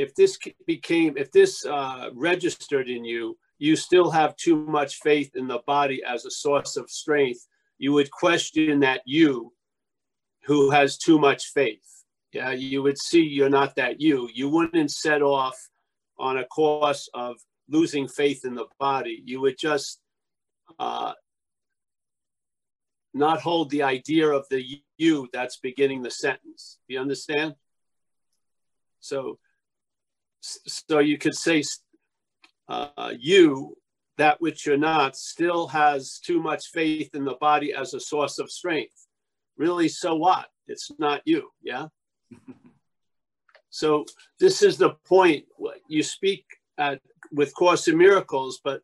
if this registered in you, you still have too much faith in the body as a source of strength. You would question that you who has too much faith. Yeah, you would see you're not that you. You wouldn't set off on a course of losing faith in the body. You would just not hold the idea of the you that's beginning the sentence. Do you understand? So you could say you, that which you're not, still has too much faith in the body as a source of strength. Really, so what? It's not you, yeah? So this is the point. You speak with Course in Miracles, but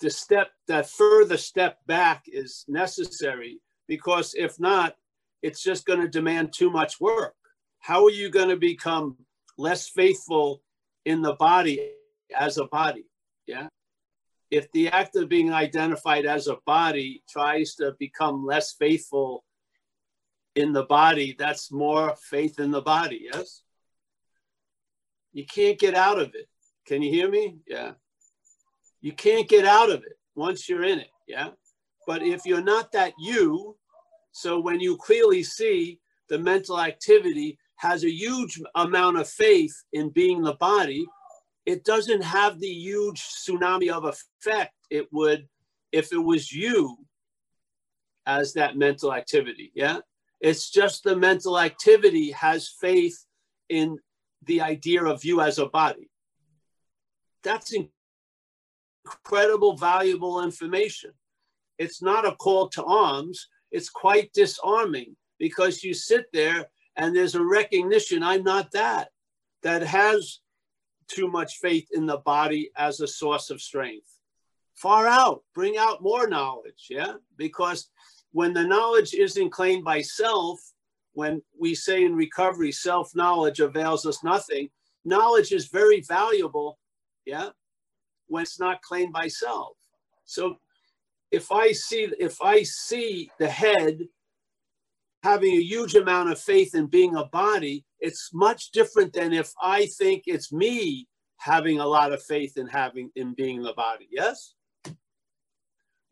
the step, that further step back is necessary, because if not, it's just going to demand too much work. How are you going to become less faithful in the body as a body? Yeah. If the act of being identified as a body tries to become less faithful in the body, that's more faith in the body, yes? You can't get out of it. Can you hear me? Yeah. You can't get out of it once you're in it, yeah? But if you're not that you, so when you clearly see the mental activity has a huge amount of faith in being the body, it doesn't have the huge tsunami of effect it would if it was you as that mental activity, yeah? It's just the mental activity has faith in the idea of you as a body. That's incredible, valuable information. It's not a call to arms. It's quite disarming, because you sit there and there's a recognition, I'm not that, that has too much faith in the body as a source of strength. Far out, bring out more knowledge, yeah? Because when the knowledge isn't claimed by self, when we say in recovery, self-knowledge avails us nothing, knowledge is very valuable, yeah, when it's not claimed by self. So if I see the head having a huge amount of faith in being a body, it's much different than if I think it's me having a lot of faith in being the body, yes?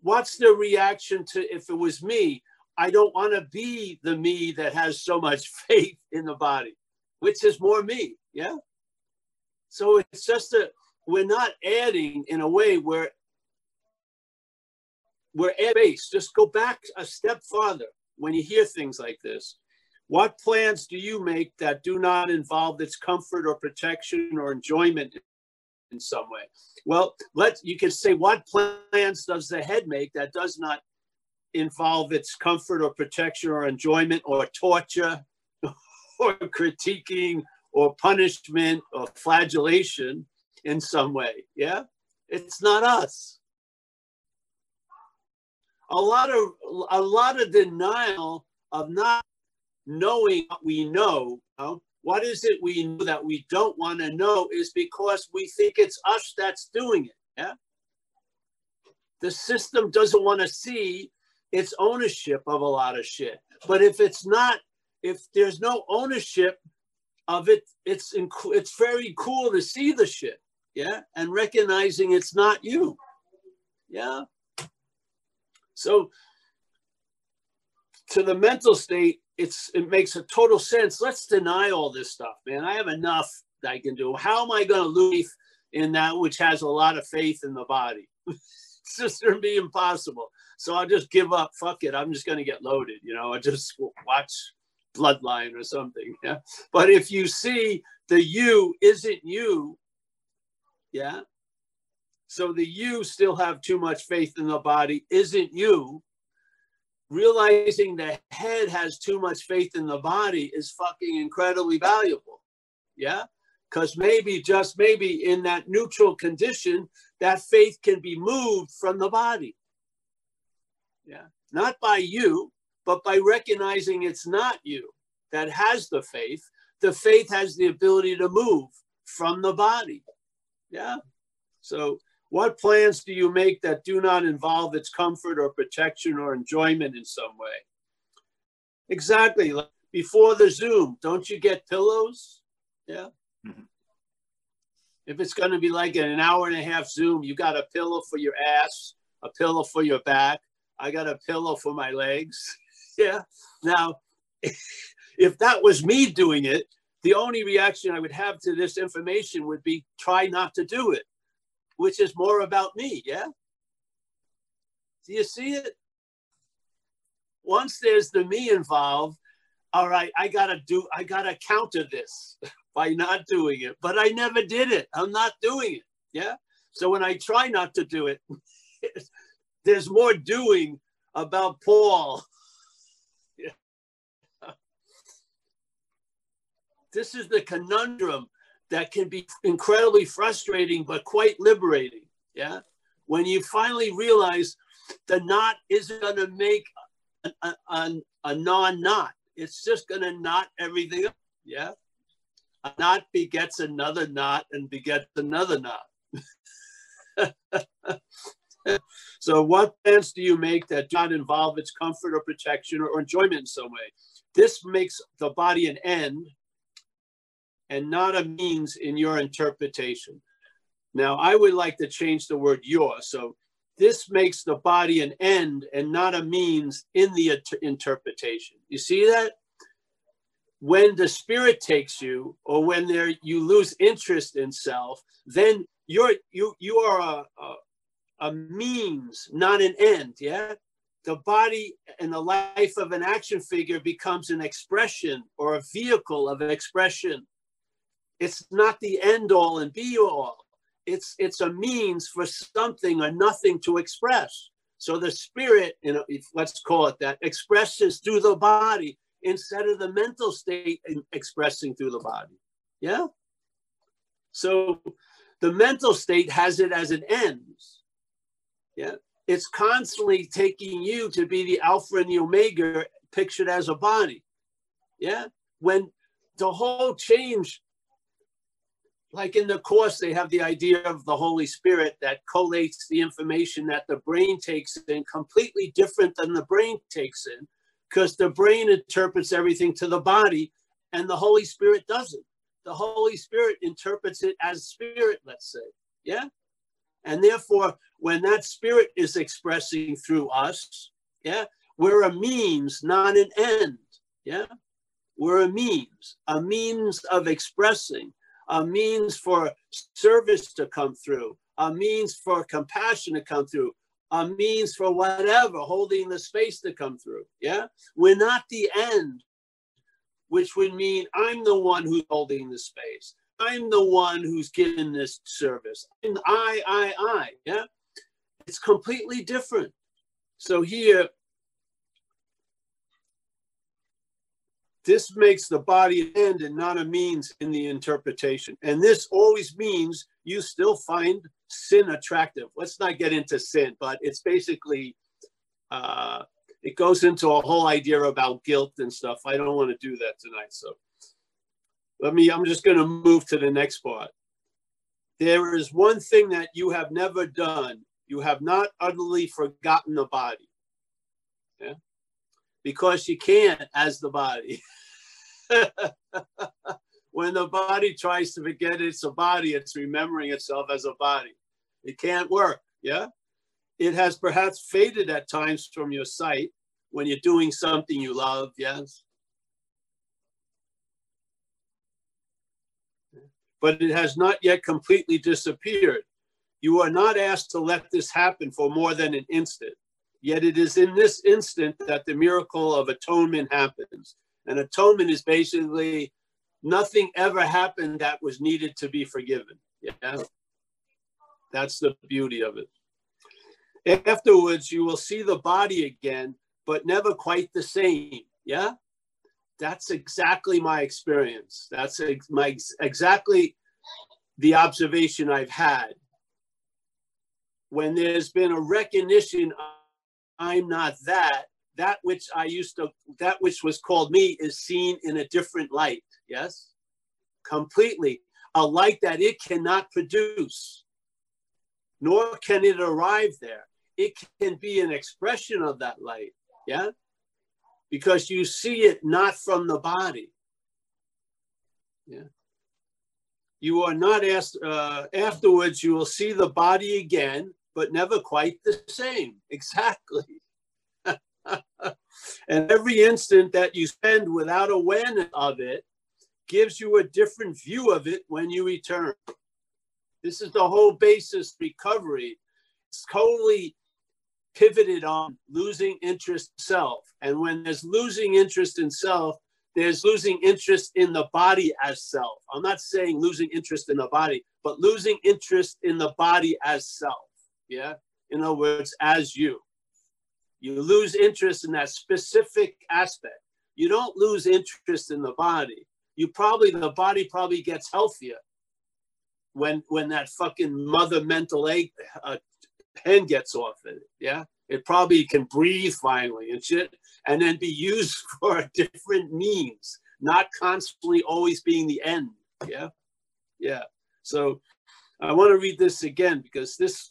What's the reaction to if it was me? I don't want to be the me that has so much faith in the body, which is more me, yeah? So it's just that we're not adding in a way where we're at base. Just go back a step farther when you hear things like this. What plans do you make that do not involve its comfort or protection or enjoyment in some way? Well, you can say, what plans does the head make that does not involve its comfort or protection or enjoyment or torture or critiquing or punishment or flagellation in some way? Yeah, it's not us. A lot of denial of not knowing what we know. You know? What is it we know that we don't want to know is because we think it's us that's doing it, yeah? The system doesn't want to see its ownership of a lot of shit. But if there's no ownership of it, it's very cool to see the shit, yeah? And recognizing it's not you, yeah? So to the mental state, it makes a total sense. Let's deny all this stuff, man. I have enough that I can do. How am I going to lose in that which has a lot of faith in the body? It's just going to be impossible. So I'll just give up. Fuck it. I'm just going to get loaded. You know, I just watch Bloodline or something. Yeah. But if you see the you isn't you, yeah. So the you still have too much faith in the body isn't you. Realizing the head has too much faith in the body is fucking incredibly valuable, yeah? Because maybe, just maybe, in that neutral condition, that faith can be moved from the body, yeah? Not by you, but by recognizing it's not you that has the faith. The faith has the ability to move from the body, yeah? So what plans do you make that do not involve its comfort or protection or enjoyment in some way? Exactly. Like before the Zoom, don't you get pillows? Yeah. Mm-hmm. If it's going to be like an hour and a half Zoom, you got a pillow for your ass, a pillow for your back. I got a pillow for my legs. Yeah. Now, if that was me doing it, the only reaction I would have to this information would be try not to do it, which is more about me. Yeah. Do you see it? Once there's the me involved, all right, I gotta counter this by not doing it, but I never did it. I'm not doing it. Yeah. So when I try not to do it, there's more doing about Paul. This is the conundrum that can be incredibly frustrating, but quite liberating. Yeah. When you finally realize the knot isn't going to make a non-knot. It's just going to knot everything up. Yeah. A knot begets another knot and begets another knot. So what plans do you make that do not involve its comfort or protection or enjoyment in some way? This makes the body an end and not a means in your interpretation. Now, I would like to change the word your. So this makes the body an end and not a means in the interpretation. You see that? When the spirit takes you, or when you lose interest in self, then you are a means, not an end, yeah? The body and the life of an action figure becomes an expression or a vehicle of an expression. It's not the end all and be all. It's a means for something or nothing to express. So the spirit, you know, let's call it that, expresses through the body instead of the mental state expressing through the body. Yeah? So the mental state has it as an end. Yeah? It's constantly taking you to be the alpha and the omega pictured as a body. Yeah? When the whole change, like in the Course, they have the idea of the Holy Spirit that collates the information that the brain takes in, completely different than the brain takes in, because the brain interprets everything to the body and the Holy Spirit doesn't. The Holy Spirit interprets it as spirit, let's say, yeah? And therefore, when that spirit is expressing through us, yeah, we're a means, not an end, yeah? We're a means of expressing, a means for service to come through, a means for compassion to come through, a means for whatever, holding the space to come through, yeah? We're not the end, which would mean I'm the one who's holding the space. I'm the one who's giving this service. And I, yeah? It's completely different. So here, this makes the body an end and not a means in the interpretation. And this always means you still find sin attractive. Let's not get into sin, but it's basically, it goes into a whole idea about guilt and stuff. I don't want to do that tonight. So I'm just going to move to the next part. There is one thing that you have never done. You have not utterly forgotten the body. Yeah? Because you can't as the body. When the body tries to forget it's a body, it's remembering itself as a body. It can't work, yeah? It has perhaps faded at times from your sight when you're doing something you love, yes? But it has not yet completely disappeared. You are not asked to let this happen for more than an instant. Yet it is in this instant that the miracle of atonement happens. And atonement is basically nothing ever happened that was needed to be forgiven. Yeah, that's the beauty of it. Afterwards, you will see the body again, but never quite the same. Yeah, that's exactly my experience. That's exactly the observation I've had. When there's been a recognition of I'm not that, that which was called me is seen in a different light, yes? Completely, a light that it cannot produce, nor can it arrive there. It can be an expression of that light, yeah? Because you see it not from the body, yeah? You are not asked, afterwards you will see the body again, but never quite the same. Exactly. And every instant that you spend without awareness of it gives you a different view of it when you return. This is the whole basis of recovery. It's totally pivoted on losing interest in self. And when there's losing interest in self, there's losing interest in the body as self. I'm not saying losing interest in the body, but losing interest in the body as self. Yeah? In other words, as you. You lose interest in that specific aspect. You don't lose interest in the body. You probably, the body probably gets healthier when that fucking mother mental egg hen gets off it, yeah? It probably can breathe finally and shit, and then be used for different means, not constantly always being the end, yeah? Yeah, so I want to read this again because this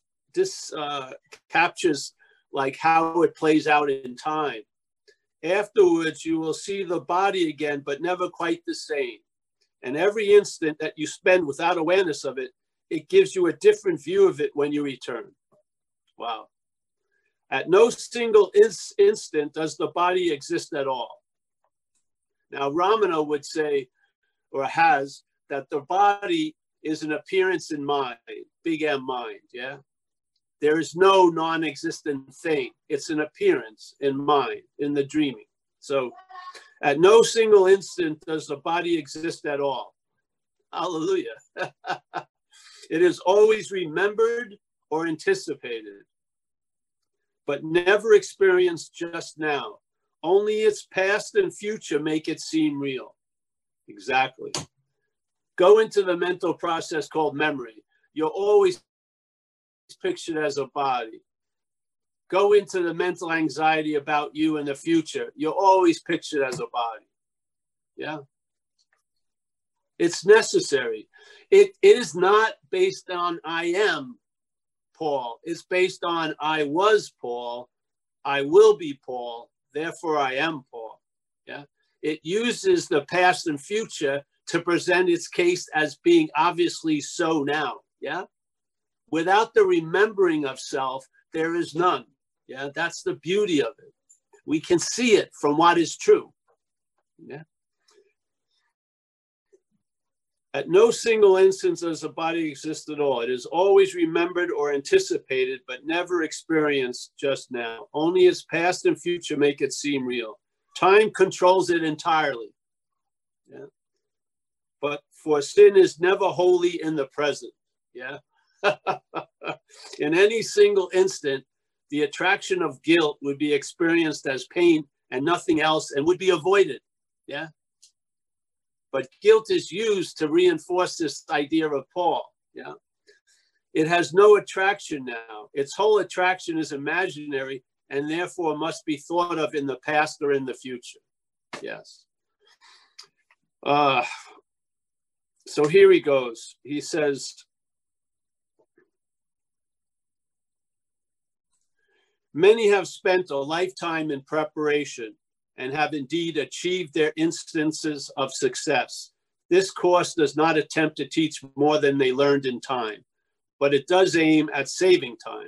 captures like how it plays out in time. Afterwards, you will see the body again, but never quite the same. And every instant that you spend without awareness of it, it gives you a different view of it when you return. Wow. At no single instant does the body exist at all. Now, Ramana would say, or has, that the body is an appearance in mind, big M mind, yeah? There is no non-existent thing. It's an appearance in mind, in the dreaming. So at no single instant does the body exist at all. Hallelujah. It is always remembered or anticipated, but never experienced just now. Only its past and future make it seem real. Exactly. Go into the mental process called memory. You're always pictured as a body. Go into the mental anxiety about you in the future. You're always pictured as a body. Yeah. It's necessary. It is not based on I am Paul. It's based on I was Paul. I will be Paul. Therefore, I am Paul. Yeah. It uses the past and future to present its case as being obviously so now. Yeah. Without the remembering of self, there is none. Yeah, that's the beauty of it. We can see it from what is true. Yeah. At no single instance does the body exist at all. It is always remembered or anticipated, but never experienced just now. Only its past and future make it seem real. Time controls it entirely. Yeah. But for sin is never wholly in the present. Yeah. In any single instant, the attraction of guilt would be experienced as pain and nothing else and would be avoided. Yeah. But guilt is used to reinforce this idea of Paul. Yeah. It has no attraction now. Its whole attraction is imaginary and therefore must be thought of in the past or in the future. Yes. So here he goes. He says, many have spent a lifetime in preparation and have indeed achieved their instances of success. This course does not attempt to teach more than they learned in time, but it does aim at saving time.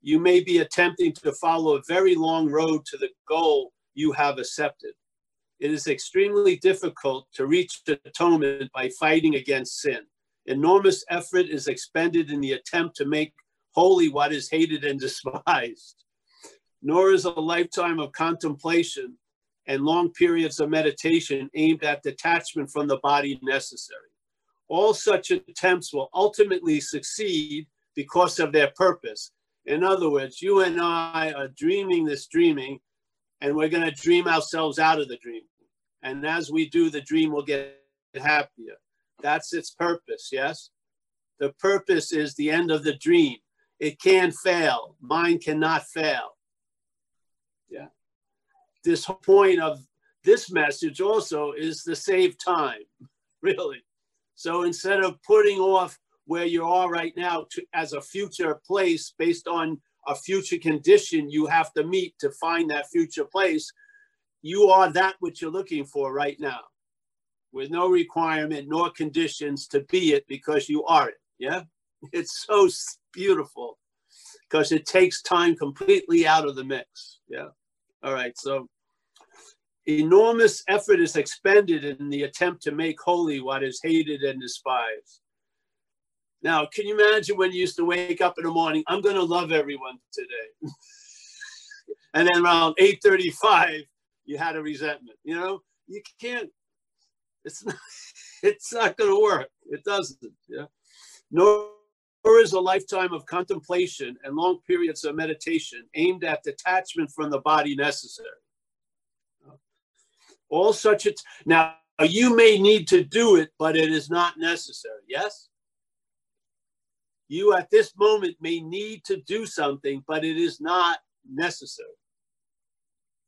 You may be attempting to follow a very long road to the goal you have accepted. It is extremely difficult to reach atonement by fighting against sin. Enormous effort is expended in the attempt to make holy what is hated and despised. Nor is a lifetime of contemplation and long periods of meditation aimed at detachment from the body necessary. All such attempts will ultimately succeed because of their purpose. In other words, you and I are dreaming this dreaming, and we're going to dream ourselves out of the dream. And as we do, the dream will get happier. That's its purpose, yes? The purpose is the end of the dream. It can fail. Mind cannot fail. Yeah. This whole point of this message also is to save time, really. So instead of putting off where you are right now to, as a future place based on a future condition you have to meet to find that future place, you are that which you're looking for right now. with no requirement nor conditions to be it, because you are it. Yeah, it's so beautiful because it takes time completely out of the mix. Yeah. All right. So enormous effort is expended in the attempt to make holy what is hated and despised. Now, can you imagine when you used to wake up in the morning, I'm going to love everyone today. And then around 8:35, you had a resentment. You know, you can't, it's not going to work. It doesn't. Yeah. Nor is a lifetime of contemplation and long periods of meditation aimed at detachment from the body necessary. All such, now you may need to do it, but it is not necessary. Yes? You at this moment may need to do something, but it is not necessary.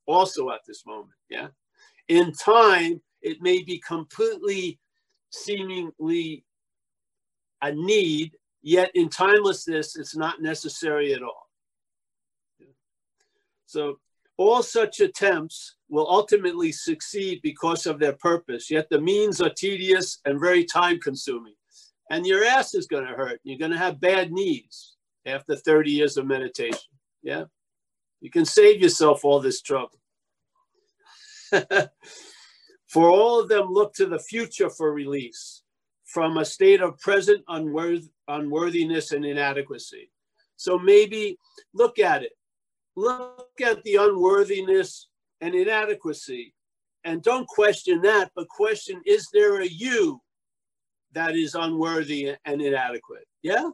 Also at this moment, yeah? In time, it may be completely seemingly a need, yet in timelessness, it's not necessary at all. So all such attempts will ultimately succeed because of their purpose, yet the means are tedious and very time-consuming. And your ass is going to hurt. You're going to have bad knees after 30 years of meditation. Yeah? You can save yourself all this trouble. For all of them look to the future for release from a state of present unworthiness and inadequacy. So maybe look at it. Look at the unworthiness and inadequacy. And don't question that, but question, is there a you that is unworthy and inadequate? Yeah?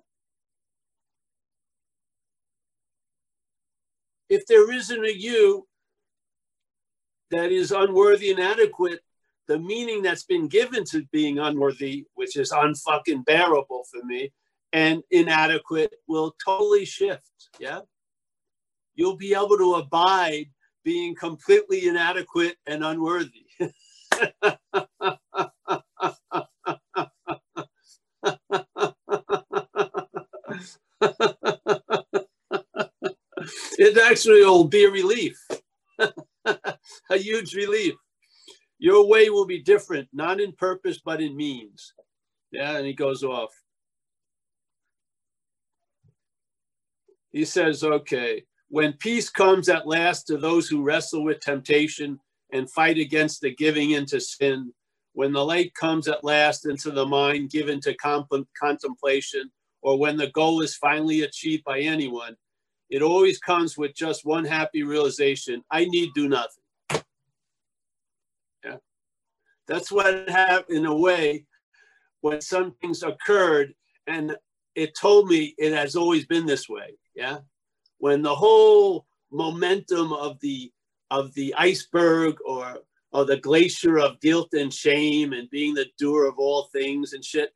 If there isn't a you that is unworthy and inadequate, the meaning that's been given to being unworthy, which is unfucking bearable for me, and inadequate will totally shift. Yeah? You'll be able to abide being completely inadequate and unworthy. It actually will be a relief, a huge relief. Your way will be different, not in purpose, but in means. Yeah, and he goes off. He says, okay, when peace comes at last to those who wrestle with temptation and fight against the giving into sin, when the light comes at last into the mind given to contemplation, or when the goal is finally achieved by anyone, it always comes with just one happy realization: I need do nothing. Yeah, that's what happened in a way when some things occurred, and it told me it has always been this way. Yeah, when the whole momentum of the iceberg or the glacier of guilt and shame and being the doer of all things and shit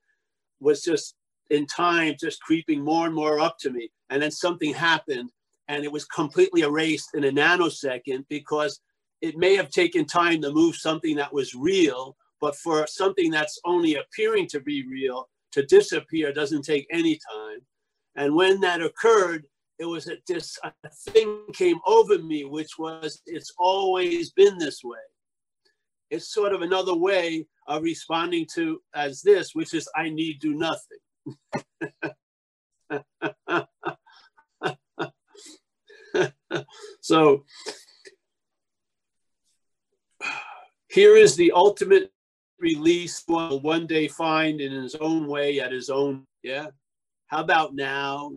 was just in time just creeping more and more up to me. And then something happened and it was completely erased in a nanosecond, because it may have taken time to move something that was real, but for something that's only appearing to be real to disappear doesn't take any time. And when that occurred, it was a thing came over me, which was, it's always been this way. It's sort of another way of responding to as this, which is, I need do nothing. So here is the ultimate release one will one day find in his own way at his own. Yeah. How about now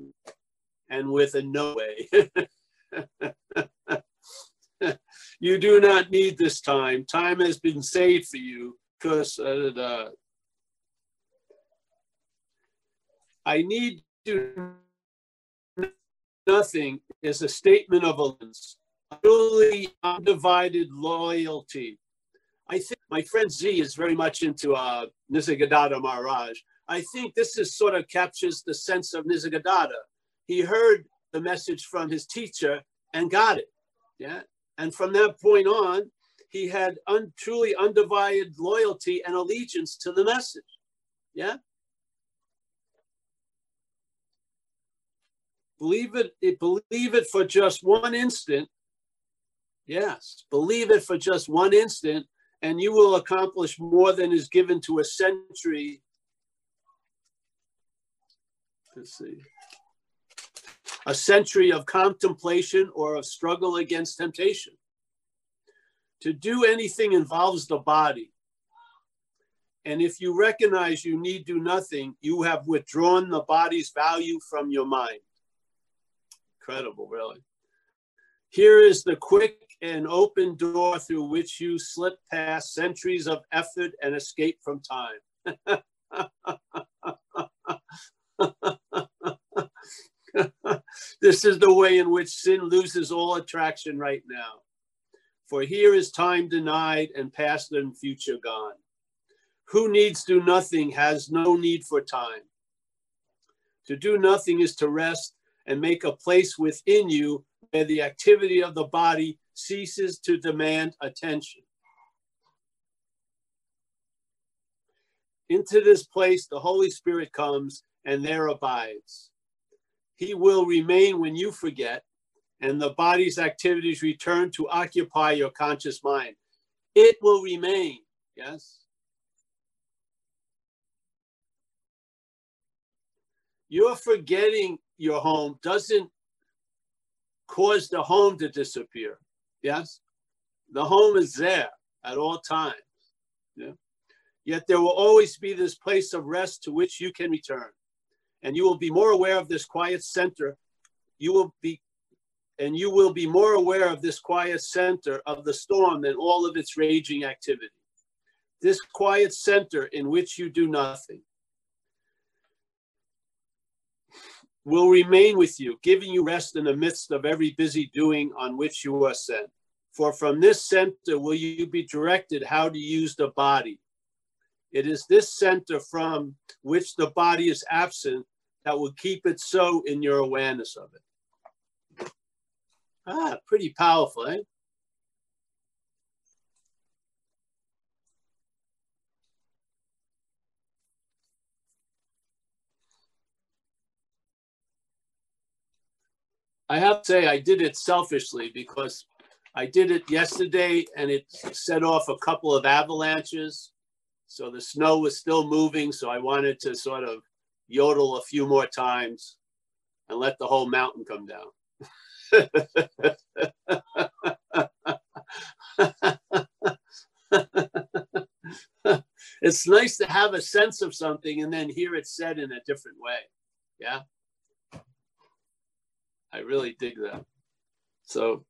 and with a no way? You do not need this time. Time has been saved for you because I need to do nothing is a statement of allegiance, truly undivided loyalty. I think my friend Z is very much into Nizagadada Maharaj. I think this is sort of captures the sense of Nizagadada. He heard the message from his teacher and got it. Yeah. And from that point on, he had truly undivided loyalty and allegiance to the message. Yeah. Believe it for just one instant. Yes, believe it for just one instant, and you will accomplish more than is given to a century. Let's see. A century of contemplation or of struggle against temptation. To do anything involves the body. And if you recognize you need do nothing, you have withdrawn the body's value from your mind. Incredible, really. Here is the quick and open door through which you slip past centuries of effort and escape from time. This is the way in which sin loses all attraction right now. For here is time denied and past and future gone. Who needs do nothing has no need for time. To do nothing is to rest and make a place within you where the activity of the body ceases to demand attention. Into this place, the Holy Spirit comes and there abides. He will remain when you forget, and the body's activities return to occupy your conscious mind. It will remain, yes? Your forgetting your home doesn't cause the home to disappear, yes? The home is there at all times, yeah? Yet there will always be this place of rest to which you can return, and you will be more aware of this quiet center. You will be more aware of this quiet center of the storm than all of its raging activity. This quiet center in which you do nothing will remain with you, giving you rest in the midst of every busy doing on which you are sent. For from this center will you be directed how to use the body. It is this center from which the body is absent that will keep it so in your awareness of it. Ah, pretty powerful, eh? I have to say I did it selfishly because I did it yesterday and it set off a couple of avalanches. So the snow was still moving. So I wanted to sort of yodel a few more times and let the whole mountain come down. It's nice to have a sense of something and then hear it said in a different way. Yeah, I really dig that. So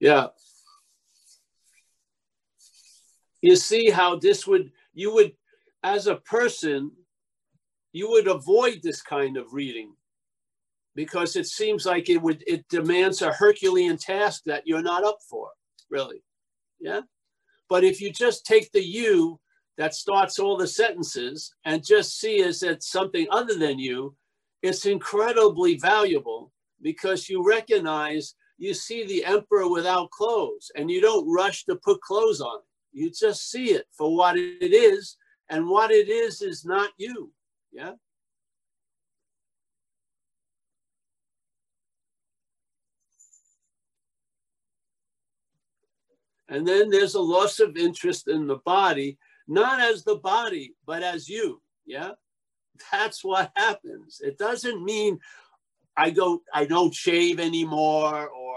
yeah, you see how this would, you would, as a person, you would avoid this kind of reading, because it seems like it demands a Herculean task that you're not up for, really, yeah? But if you just take the you that starts all the sentences and just see as it's something other than you, it's incredibly valuable because you recognize you see the emperor without clothes and you don't rush to put clothes on it. You just see it for what it is, and what it is not you, yeah? And then there's a loss of interest in the body, not as the body, but as you, yeah? That's what happens. It doesn't mean I don't shave anymore, or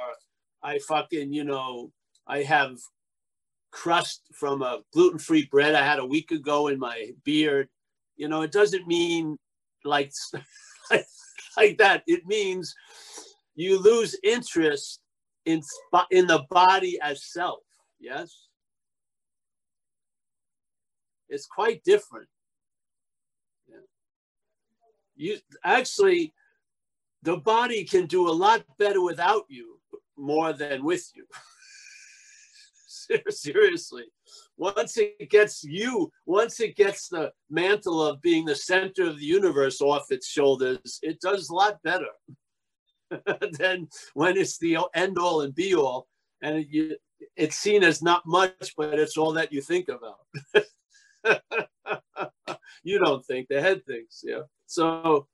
I fucking, you know, I have crust from a gluten-free bread I had a week ago in my beard. You know, it doesn't mean like that. It means you lose interest in the body as self. Yes, it's quite different. Yeah. You actually, the body can do a lot better without you more than with you. Seriously, once it gets the mantle of being the center of the universe off its shoulders, it does a lot better than when it's the end all and be all, and it's seen as not much, but it's all that you think about. You don't think, the head thinks, yeah. So,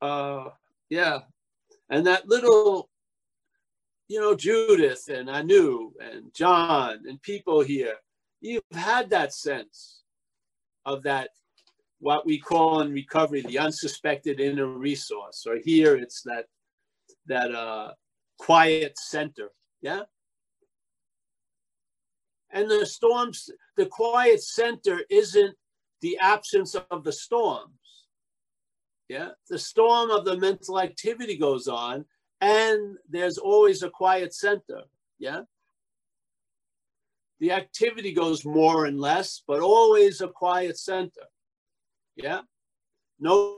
yeah, and that little, you know, Judith and Anu and John and people here, you've had that sense of that, what we call in recovery, the unsuspected inner resource, or here it's that quiet center, yeah? And the storms, the quiet center isn't the absence of the storms, yeah? The storm of the mental activity goes on, and there's always a quiet center, yeah? The activity goes more and less, but always a quiet center, yeah? No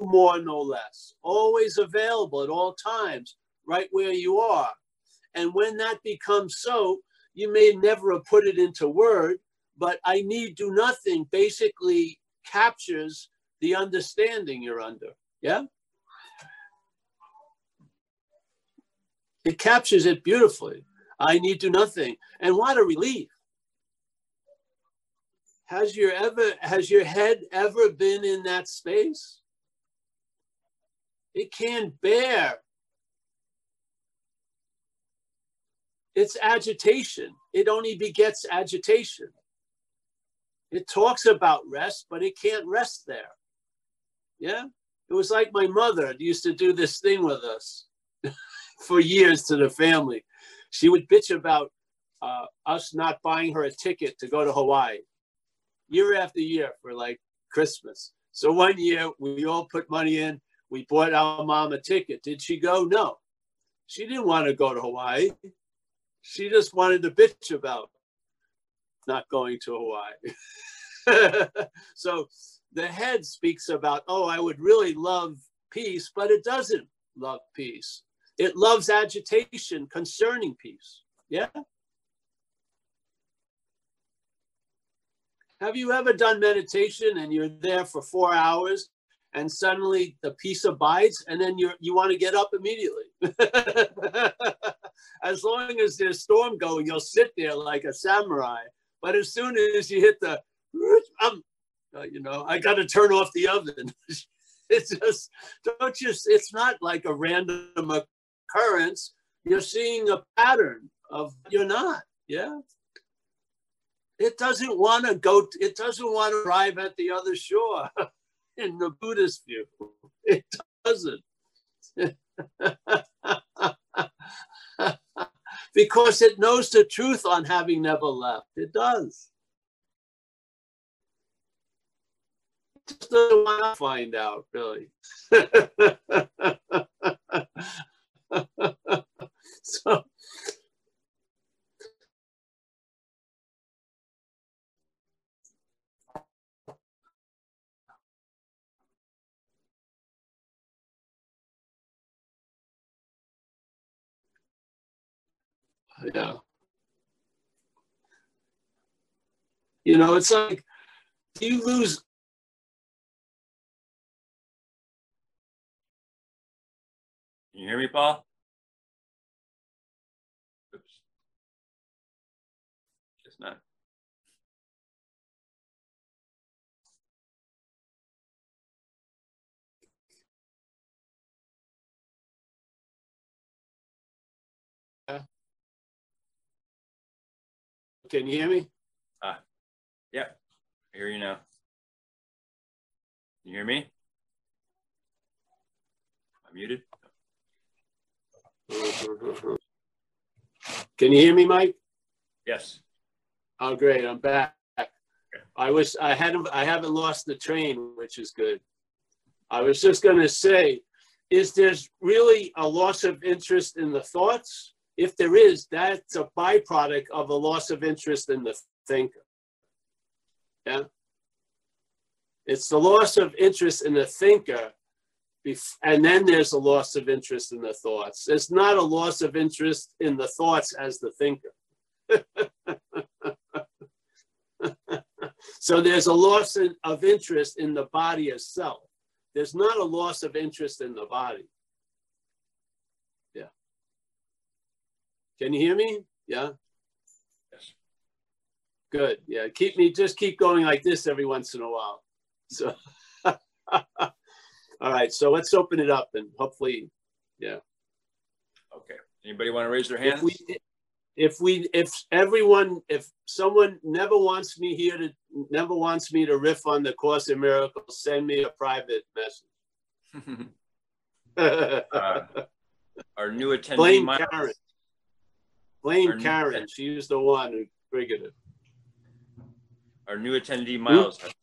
more, no less. Always available at all times, right where you are. And when that becomes so, you may never have put it into word, but I need do nothing basically captures the understanding you're under, yeah? It captures it beautifully. I need do nothing. And what a relief. Has your head ever been in that space? It can't bear. It's agitation. It only begets agitation. It talks about rest, but it can't rest there. Yeah? It was like my mother used to do this thing with us. For years to the family. She would bitch about us not buying her a ticket to go to Hawaii year after year for like Christmas. So one year we all put money in, we bought our mom a ticket. Did she go? No. She didn't want to go to Hawaii. She just wanted to bitch about not going to Hawaii. So the head speaks about, oh, I would really love peace, but it doesn't love peace. It loves agitation concerning peace, yeah? Have you ever done meditation and you're there for 4 hours and suddenly the peace abides and then you want to get up immediately? As long as there's a storm going, you'll sit there like a samurai. But as soon as you hit the, I got to turn off the oven. It's not like a random occurrence, you're seeing a pattern of you're not, yeah? It doesn't want to go, it doesn't want to arrive at the other shore in the Buddhist view. It doesn't. Because it knows the truth on having never left. It does. It just doesn't want to find out, really. So, yeah, it's like you lose. Can you hear me, Paul? No. Can you hear me? Yeah, I hear you now. Can you hear me? I'm muted. Can you hear me, Mike? Yes. Oh, great, I'm back. I haven't lost the train, which is good. I was just gonna say, is there's really a loss of interest in the thoughts? If there is, that's a byproduct of a loss of interest in the thinker, yeah? It's the loss of interest in the thinker, and then there's a loss of interest in the thoughts. It's not a loss of interest in the thoughts as the thinker. So there's a loss of interest in the body as self. There's not a loss of interest in the body. Yeah. Can you hear me? Yeah. Yes. Good. Yeah. Just keep going like this every once in a while. So, all right. So let's open it up and hopefully, yeah. Okay. Anybody want to raise their hands? If someone never wants me to riff on the Course in Miracles, send me a private message. Our new attendee, blame Miles. Karen. Blame Karen. She was the one who triggered it. Our new attendee, Miles. Oops.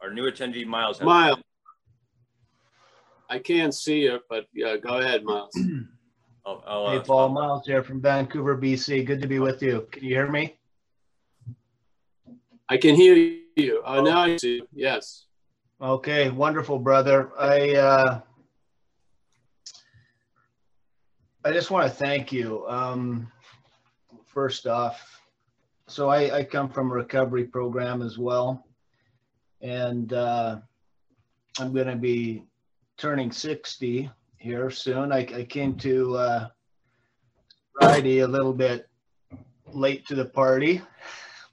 Our new attendee, Miles. Miles. I can't see her, but yeah, go ahead, Miles. Hey, Paul, Miles here from Vancouver, BC. Good to be with you. Can you hear me? I can hear you. Oh, now I see you. Yes. Okay, wonderful, brother. I just want to thank you. First off, so I come from a recovery program as well, and I'm going to be turning 60 here soon. I came to sobriety a little bit late to the party,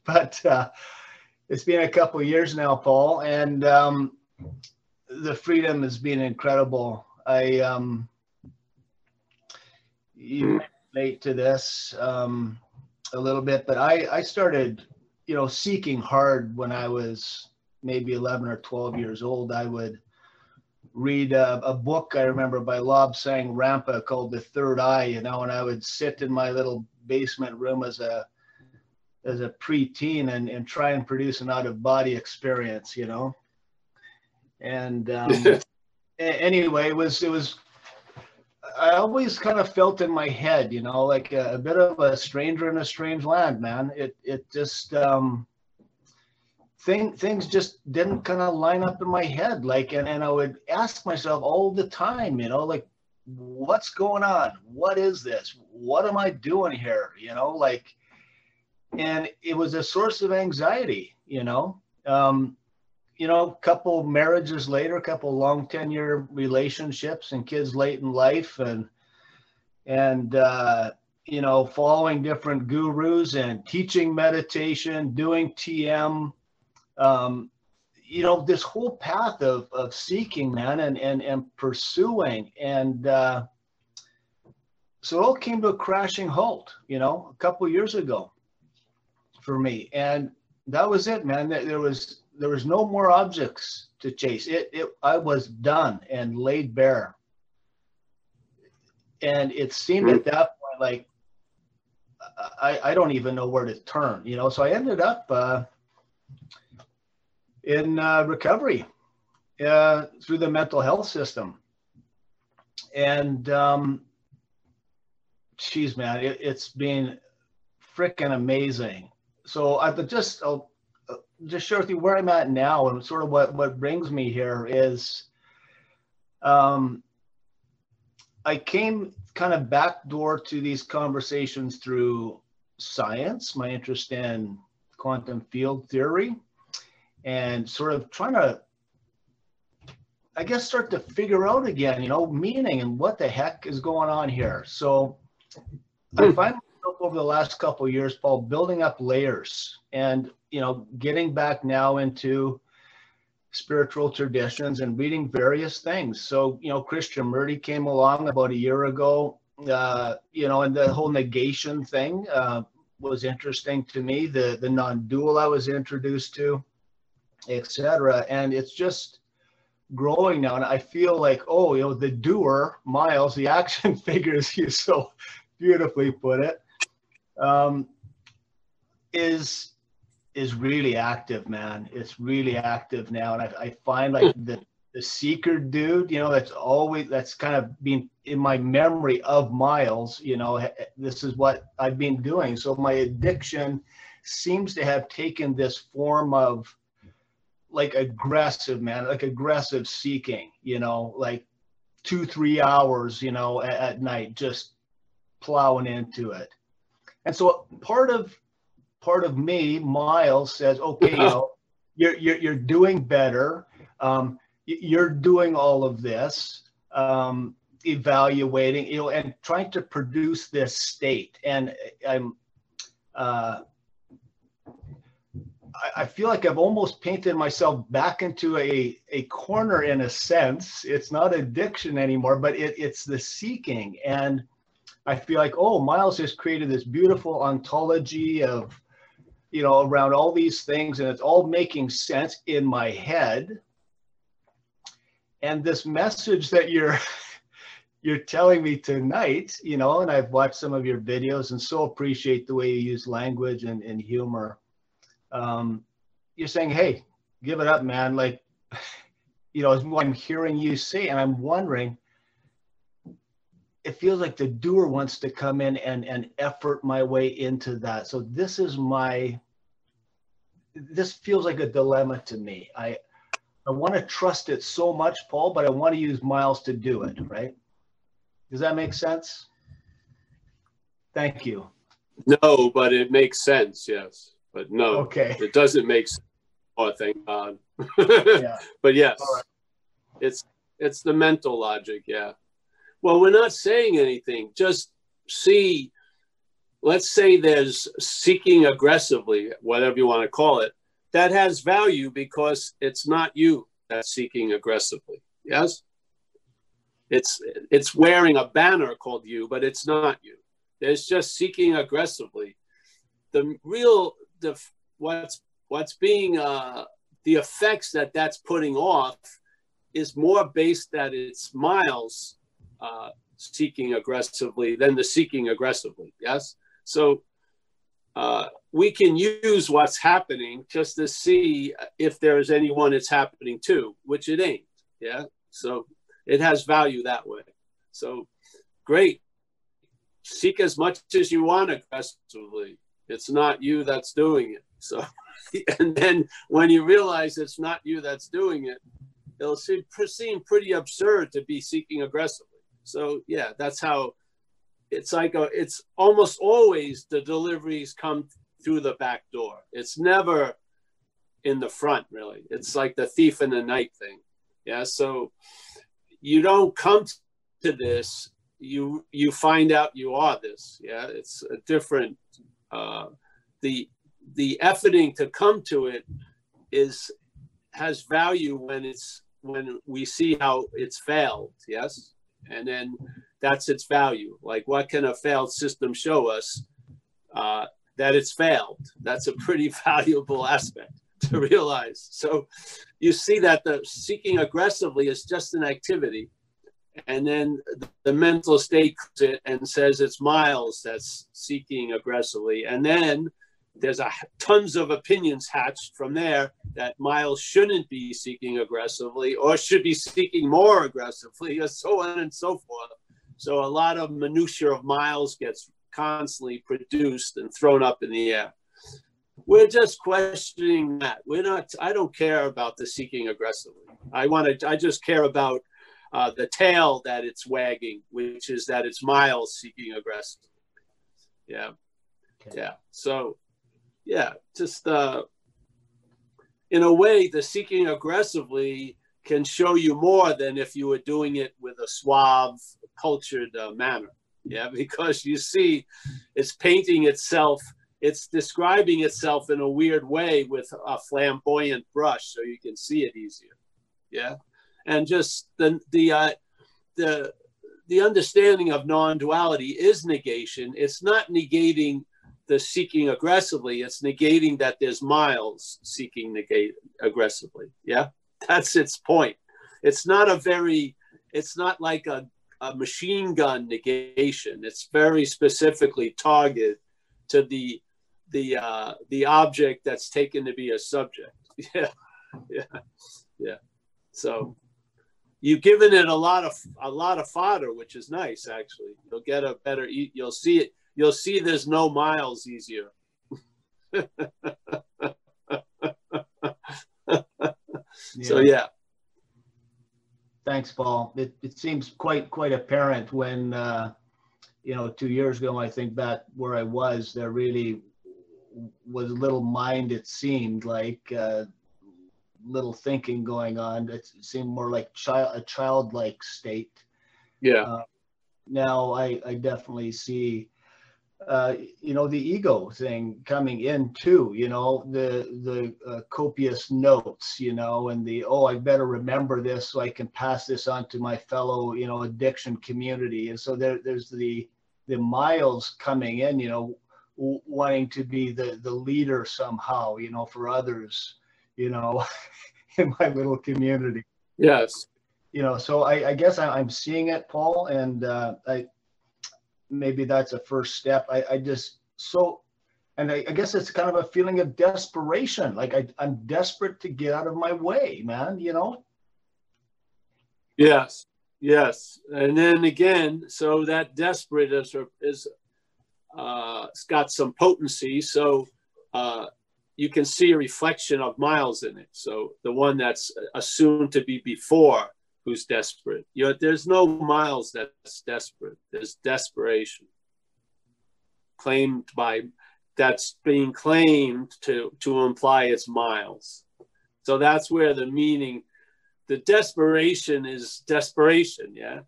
but it's been a couple of years now, Paul, and the freedom has been incredible. You might relate to this a little bit, but I started, you know, seeking hard when I was maybe 11 or 12 years old. I would read a book, I remember, by Lobsang Rampa called The Third Eye, you know, and I would sit in my little basement room as a preteen and try and produce an out-of-body experience, you know. And anyway, I always kind of felt in my head, you know, like a bit of a stranger in a strange land, man. It just, things just didn't kind of line up in my head, like, and I would ask myself all the time, you know, like, what's going on? What is this? What am I doing here? You know, like, and it was a source of anxiety, you know. You know, a couple marriages later, a couple long 10-year relationships and kids late in life, and you know, following different gurus and teaching meditation, doing TM, you know, this whole path of seeking, man, and pursuing. And so it all came to a crashing halt, you know, a couple years ago for me. And that was it, man. There was no more objects to chase. I was done and laid bare. And it seemed at that point like I don't even know where to turn, you know. So I ended up in recovery through the mental health system. And geez, man, it's been freaking amazing. So I'll just share with you where I'm at now, and sort of what brings me here is I came kind of backdoor to these conversations through science, my interest in quantum field theory, and sort of trying to, I guess, start to figure out again, you know, meaning and what the heck is going on here. So I find myself over the last couple of years, Paul, building up layers and, you know, getting back now into spiritual traditions and reading various things. So, you know, Christian Murdy came along about a year ago, you know, and the whole negation thing was interesting to me, the non-dual I was introduced to, etc. And it's just growing now. And I feel like, oh, you know, the doer, Miles, the action figure, as you so beautifully put it, is really active, man. It's really active now. And I find like the seeker dude, you know, that's kind of been in my memory of Miles, you know, this is what I've been doing. So my addiction seems to have taken this form of like aggressive, man, like aggressive seeking, you know, like 2-3 hours, you know, at night, just plowing into it. And so part of me, Miles, says, okay, you know, you're doing better. You're doing all of this, evaluating, you know, and trying to produce this state. And I feel like I've almost painted myself back into a corner in a sense. It's not addiction anymore, but it's the seeking. And I feel like, oh, Miles has created this beautiful ontology of, you know, around all these things, and it's all making sense in my head. And this message that you're telling me tonight, you know, and I've watched some of your videos and so appreciate the way you use language and humor. You're saying, hey, give it up, man. Like, you know, I'm hearing you say, and I'm wondering, it feels like the doer wants to come in and effort my way into that. So this is my, this feels like a dilemma to me. I want to trust it so much, Paul, but I want to use Miles to do it, right? Does that make sense? Thank you. No, but it makes sense, yes. But no, okay. It doesn't make sense. Oh, thank God. Yeah. But yes, right. It's the mental logic, yeah. Well, we're not saying anything. Just see, let's say there's seeking aggressively, whatever you want to call it. That has value because it's not you that's seeking aggressively. Yes? It's wearing a banner called you, but it's not you. There's just seeking aggressively. The real, what's being, the effects that that's putting off is more based that it's Miles seeking aggressively than the seeking aggressively. Yes? So, we can use what's happening just to see if there is anyone it's happening to, which it ain't. Yeah. So it has value that way. So great. Seek as much as you want aggressively. It's not you that's doing it. So, and then when you realize it's not you that's doing it, it'll seem pretty absurd to be seeking aggressively. So yeah, that's how it's like, it's almost always the deliveries come through the back door. It's never in the front, really. It's like the thief in the night thing. Yeah, so you don't come to this, you find out you are this. Yeah, it's a different, the efforting to come to it has value when it's, when we see how it's failed, yes? And then that's its value. Like, what can a failed system show us that it's failed? That's a pretty valuable aspect to realize. So you see that the seeking aggressively is just an activity. And then the mental state comes in and says it's Miles that's seeking aggressively. And then there's tons of opinions hatched from there that Miles shouldn't be seeking aggressively or should be seeking more aggressively or so on and so forth. So a lot of minutiae of Miles gets constantly produced and thrown up in the air. We're just questioning that. We're not, I don't care about the seeking aggressively. I just care about the tail that it's wagging, which is that it's Miles seeking aggressively. Yeah. Okay. Yeah. So yeah, just in a way, the seeking aggressively can show you more than if you were doing it with a suave, cultured manner. Yeah, because you see it's painting itself, it's describing itself in a weird way with a flamboyant brush so you can see it easier. Yeah, and just the understanding of non-duality is negation. It's not negating the seeking aggressively, it's negating that there's Miles seeking aggressively. Yeah, that's its point. It's not a very, it's not like a machine gun negation. It's very specifically targeted to the object that's taken to be a subject. Yeah, yeah, yeah. So you've given it a lot of fodder, which is nice actually. You'll get a better, you'll see it. You'll see there's no Miles easier. Yeah. So, yeah. Thanks, Paul. It seems quite apparent when, you know, 2 years ago, I think back where I was, there really was little mind, it seemed like, little thinking going on. It seemed more like a childlike state. Yeah. Now I definitely see... you know, the ego thing coming in too, you know, the copious notes, you know, and the, oh, I better remember this so I can pass this on to my fellow, you know, addiction community. And so there's the the miles coming in, you know, wanting to be the leader somehow, you know, for others, you know, in my little community. Yes. You know, so I guess I'm seeing it, Paul, and maybe that's a first step. I guess it's kind of a feeling of desperation. Like I'm desperate to get out of my way, man, you know? Yes, yes. And then again, so that desperateness it's got some potency. So you can see a reflection of miles in it. So the one that's assumed to be before, who's desperate. You know, there's no miles that's desperate. There's desperation claimed by... that's being claimed to imply it's miles. So that's where the meaning, the desperation is desperation, yeah?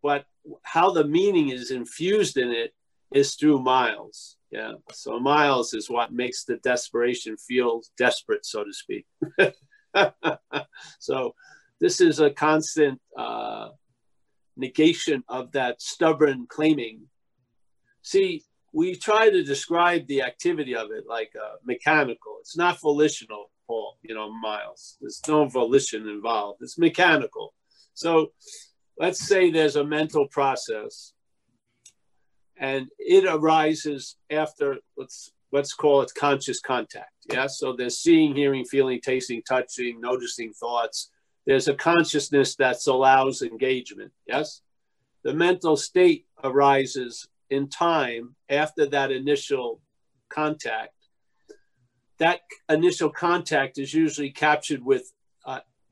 But how the meaning is infused in it is through miles, yeah? So miles is what makes the desperation feel desperate, so to speak. So this is a constant negation of that stubborn claiming. See, we try to describe the activity of it like mechanical. It's not volitional, Paul, you know, miles. There's no volition involved. It's mechanical. So let's say there's a mental process and it arises after, let's call it conscious contact. Yeah, so there's seeing, hearing, feeling, tasting, touching, noticing thoughts. There's a consciousness that allows engagement, yes? The mental state arises in time after that initial contact. That initial contact is usually captured with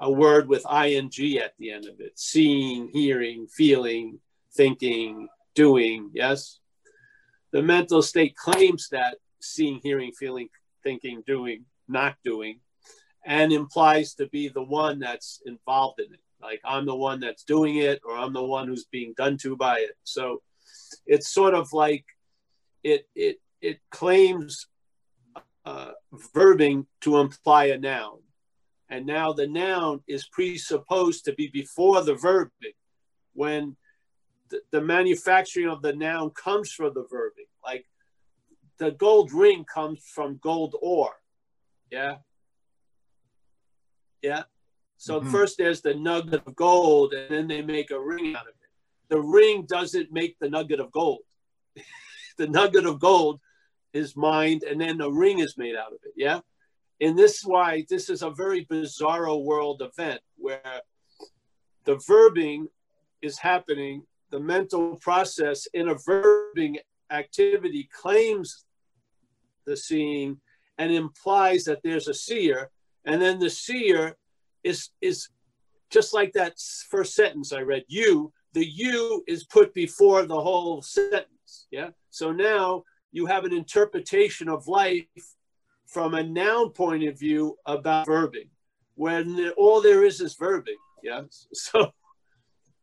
a word with ing at the end of it. Seeing, hearing, feeling, thinking, doing, yes? The mental state claims that seeing, hearing, feeling, thinking, doing, not doing, and implies to be the one that's involved in it. Like, I'm the one that's doing it, or I'm the one who's being done to by it. So it's sort of like it claims verbing to imply a noun. And now the noun is presupposed to be before the verbing, when the manufacturing of the noun comes from the verbing. Like the gold ring comes from gold ore. Yeah. Yeah. So first there's the nugget of gold, and then they make a ring out of it. The ring doesn't make the nugget of gold. The nugget of gold is mind, and then the ring is made out of it, yeah? And this is why this is a very bizarro world event where the verbing is happening, the mental process in a verbing activity claims the seeing and implies that there's a seer, and then the seer is just like that first sentence I read, you. The you is put before the whole sentence, yeah? So now you have an interpretation of life from a noun point of view about verbing, when all there is verbing, yeah?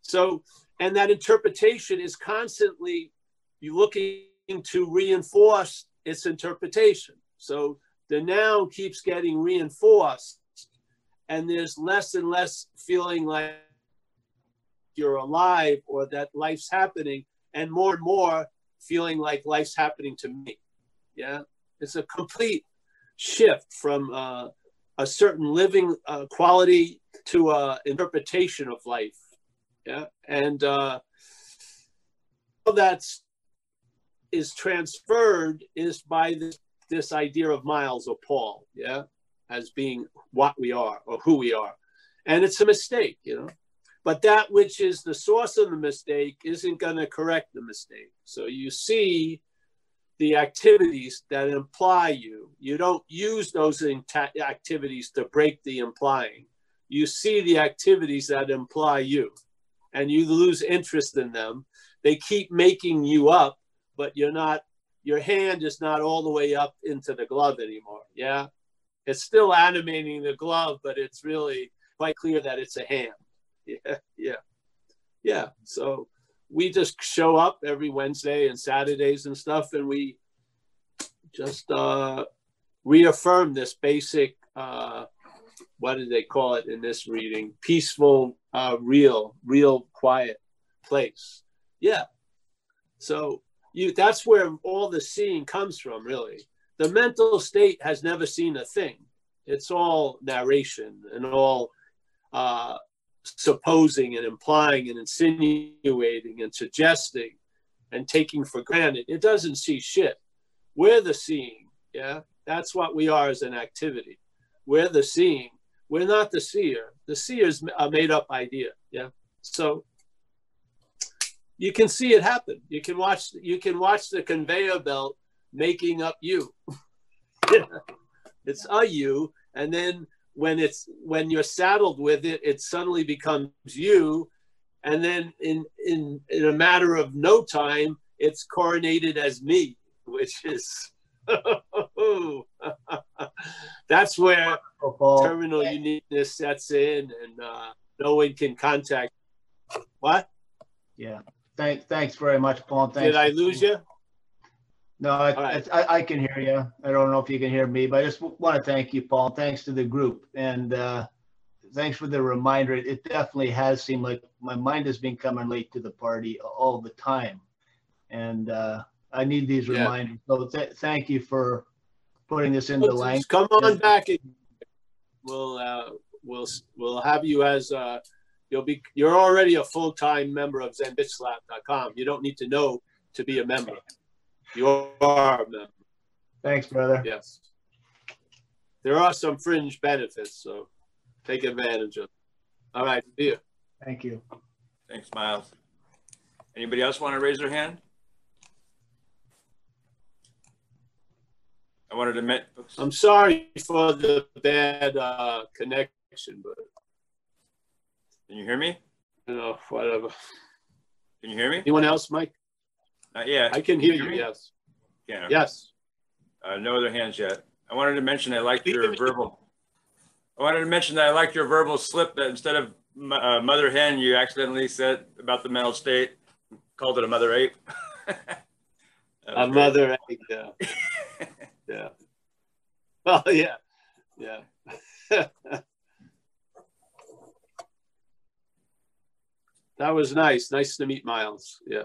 So, and that interpretation is constantly, you're looking to reinforce its interpretation. So the noun keeps getting reinforced, and there's less and less feeling like you're alive or that life's happening, and more feeling like life's happening to me. Yeah, it's a complete shift from a certain living quality to interpretation of life. Yeah, and all that is transferred is by this idea of miles or Paul, yeah, as being what we are or who we are. And it's a mistake, you know. But that which is the source of the mistake isn't going to correct the mistake. So you see the activities that imply you. You don't use those activities to break the implying. You see the activities that imply you, and you lose interest in them. They keep making you up, but you're not. Your hand is not all the way up into the glove anymore. Yeah, it's still animating the glove, but it's really quite clear that it's a hand. Yeah, yeah, yeah. So we just show up every Wednesday and Saturdays and stuff, and we just reaffirm this basic, what do they call it in this reading? Peaceful, real quiet place. Yeah. So that's where all the seeing comes from, really. The mental state has never seen a thing. It's all narration and all supposing and implying and insinuating and suggesting and taking for granted. It doesn't see shit. We're the seeing, yeah? That's what we are as an activity. We're the seeing. We're not the seer. The seer is a made-up idea, yeah? So you can see it happen. You can watch the conveyor belt making up you. Yeah. It's a you, and then when you're saddled with it, it suddenly becomes you, and then in a matter of no time, it's coronated as me, which is that's where terminal uniqueness sets in, and no one can contact. What? Yeah. Thanks very much, Paul. Thanks. Did I lose you? No, I can hear you. I don't know if you can hear me, but I just want to thank you, Paul. Thanks to the group, and thanks for the reminder. It definitely has seemed like my mind has been coming late to the party all the time, and I need these reminders. So thank you for putting this into language. Come on back, and we'll have you as you're already a full-time member of ZenBitchLab.com. You don't need to know to be a member. You are a member. Thanks, brother. Yes. There are some fringe benefits, so take advantage of them. All right. See you. Thank you. Thanks, Miles. Anybody else want to raise their hand? I wanted to admit. I'm sorry for the bad connection, but. Can you hear me? No, whatever. Can you hear me? Anyone else, Mike? Yeah, I can hear you. Yes. Yeah. Yes. No other hands yet. I wanted to mention I liked your verbal. I wanted to mention that I liked your verbal slip that instead of mother hen, you accidentally said about the mental state, called it a mother ape. A great. Mother ape. Yeah. Yeah. Well, yeah. Yeah. That was nice. Nice to meet Miles. Yeah.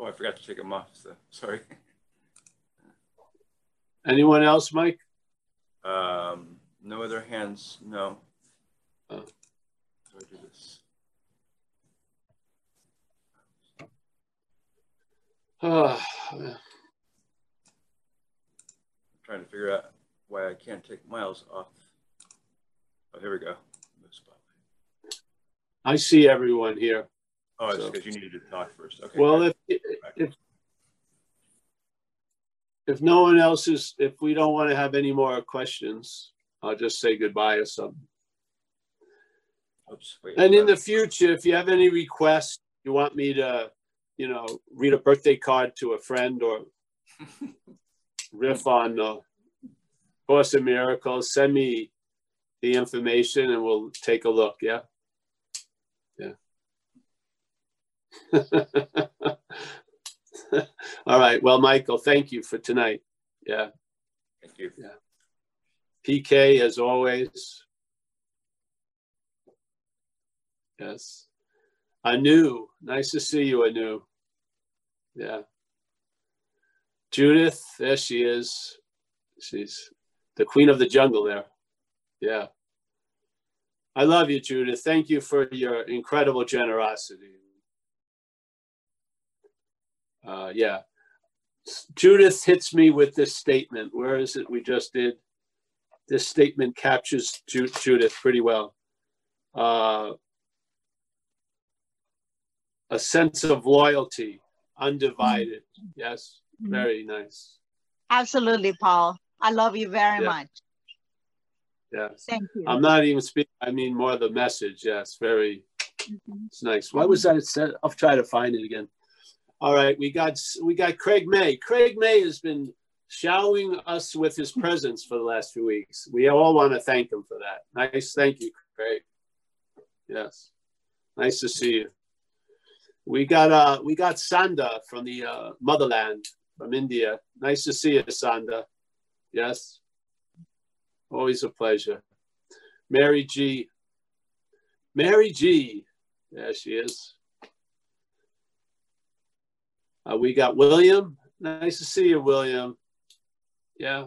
Oh, I forgot to take them off, so sorry. Anyone else, Mike? No other hands, no. How do I do this? I'm trying to figure out why I can't take Miles off. Oh, here we go. I see everyone here. Oh, it's because you needed to talk first. Okay. Well, if no one else is, if we don't want to have any more questions, I'll just say goodbye or something. Oops, wait, and in the future, if you have any requests, you want me to, you know, read a birthday card to a friend or riff on the Course in Miracles, send me the information and we'll take a look, yeah? Yeah. All right. Well, Michael, thank you for tonight. Yeah. Thank you. Yeah. PK, as always. Yes. Anu, nice to see you, Anu. Yeah. Judith, there she is. She's the queen of the jungle there. Yeah. I love you, Judith. Thank you for your incredible generosity. Yeah, Judith hits me with this statement. Where is it we just did? This statement captures Judith pretty well. A sense of loyalty, undivided. Yes, very nice. Absolutely, Paul. I love you very much. Yes. Thank you. I'm not even speaking. I mean, more the message. Yes, very. It's nice. Why was that? It said? I'll try to find it again. All right, we got Craig May. Craig May has been showering us with his presence for the last few weeks. We all want to thank him for that. Nice, thank you, Craig. Yes, nice to see you. We got Sanda from the motherland, from India. Nice to see you, Sanda. Yes, always a pleasure. Mary G. There she is. We got William. Nice to see you, William. Yeah,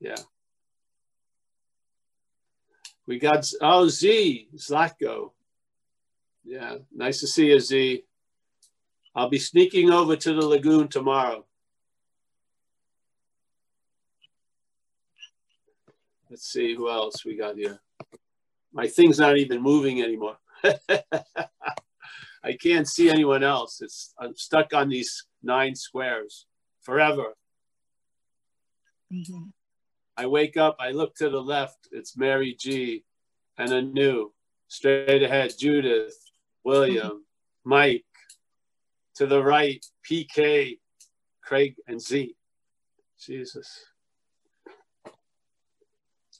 yeah. We got, oh, Z, Zlatko. Yeah, nice to see you, Z. I'll be sneaking over to the lagoon tomorrow. Let's see who else we got here. My thing's not even moving anymore. I can't see anyone else. I'm stuck on these 9 squares forever. Mm-hmm. I wake up, I look to the left, it's Mary G. and Anu. Straight ahead, Judith, William, mm-hmm. Mike. To the right, PK, Craig, and Z. Jesus.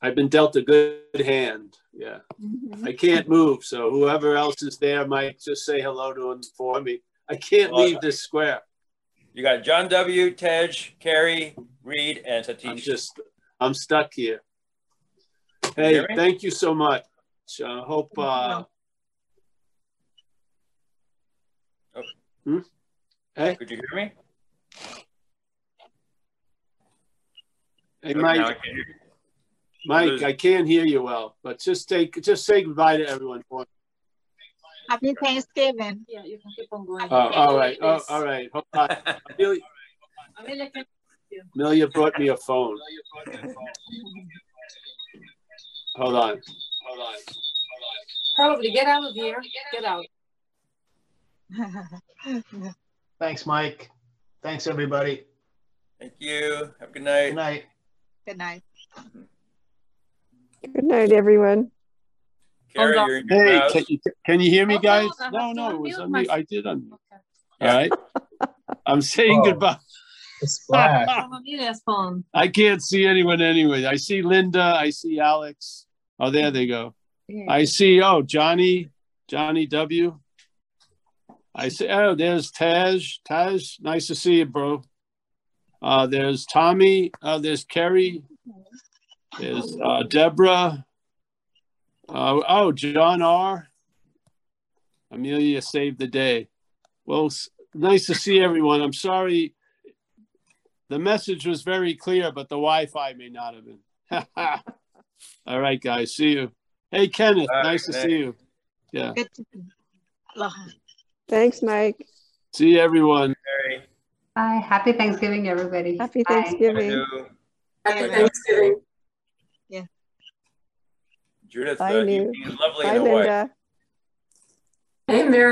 I've been dealt a good hand. Yeah. Mm-hmm. I can't move. So whoever else is there might just say hello to him for me. I can't leave this square. You got John W., Tej, Carrie, Reed, and Satish. I'm stuck here. Hey, thank you so much. I hope. Hey. Could you hear me? Hey, Mike. Mike, I can't hear you well, but just say goodbye to everyone. Happy Thanksgiving. Yeah, you can keep on going. All right. Oh, all right. Hold on. Amelia brought me a phone. Hold on. Hold on. Probably get out of here. Get out. Thanks, Mike. Thanks, everybody. Thank you. Have a good night. Good night. Good night. Good night, everyone. Carrie, you're in your house. Can you hear me, guys? No, it was on me. I did on me. All right. I'm saying goodbye. I can't see anyone anyway. I see Linda. I see Alex. Oh, there they go. I see, oh, Johnny W. I see, oh, there's Taj. Taj, nice to see you, bro. There's Tommy. There's Kerry. There's Deborah. Oh, John R. Amelia saved the day. Well, nice to see everyone. I'm sorry. The message was very clear, but the Wi-Fi may not have been. All right, guys. See you. Hey, Kenneth. Nice to see you. Yeah. Thanks, Mike. See you, everyone. Bye. Happy Thanksgiving, everybody. Happy Thanksgiving. Happy Thanksgiving. Yeah. Judith, you've been lovely in a way. Hey, Mary.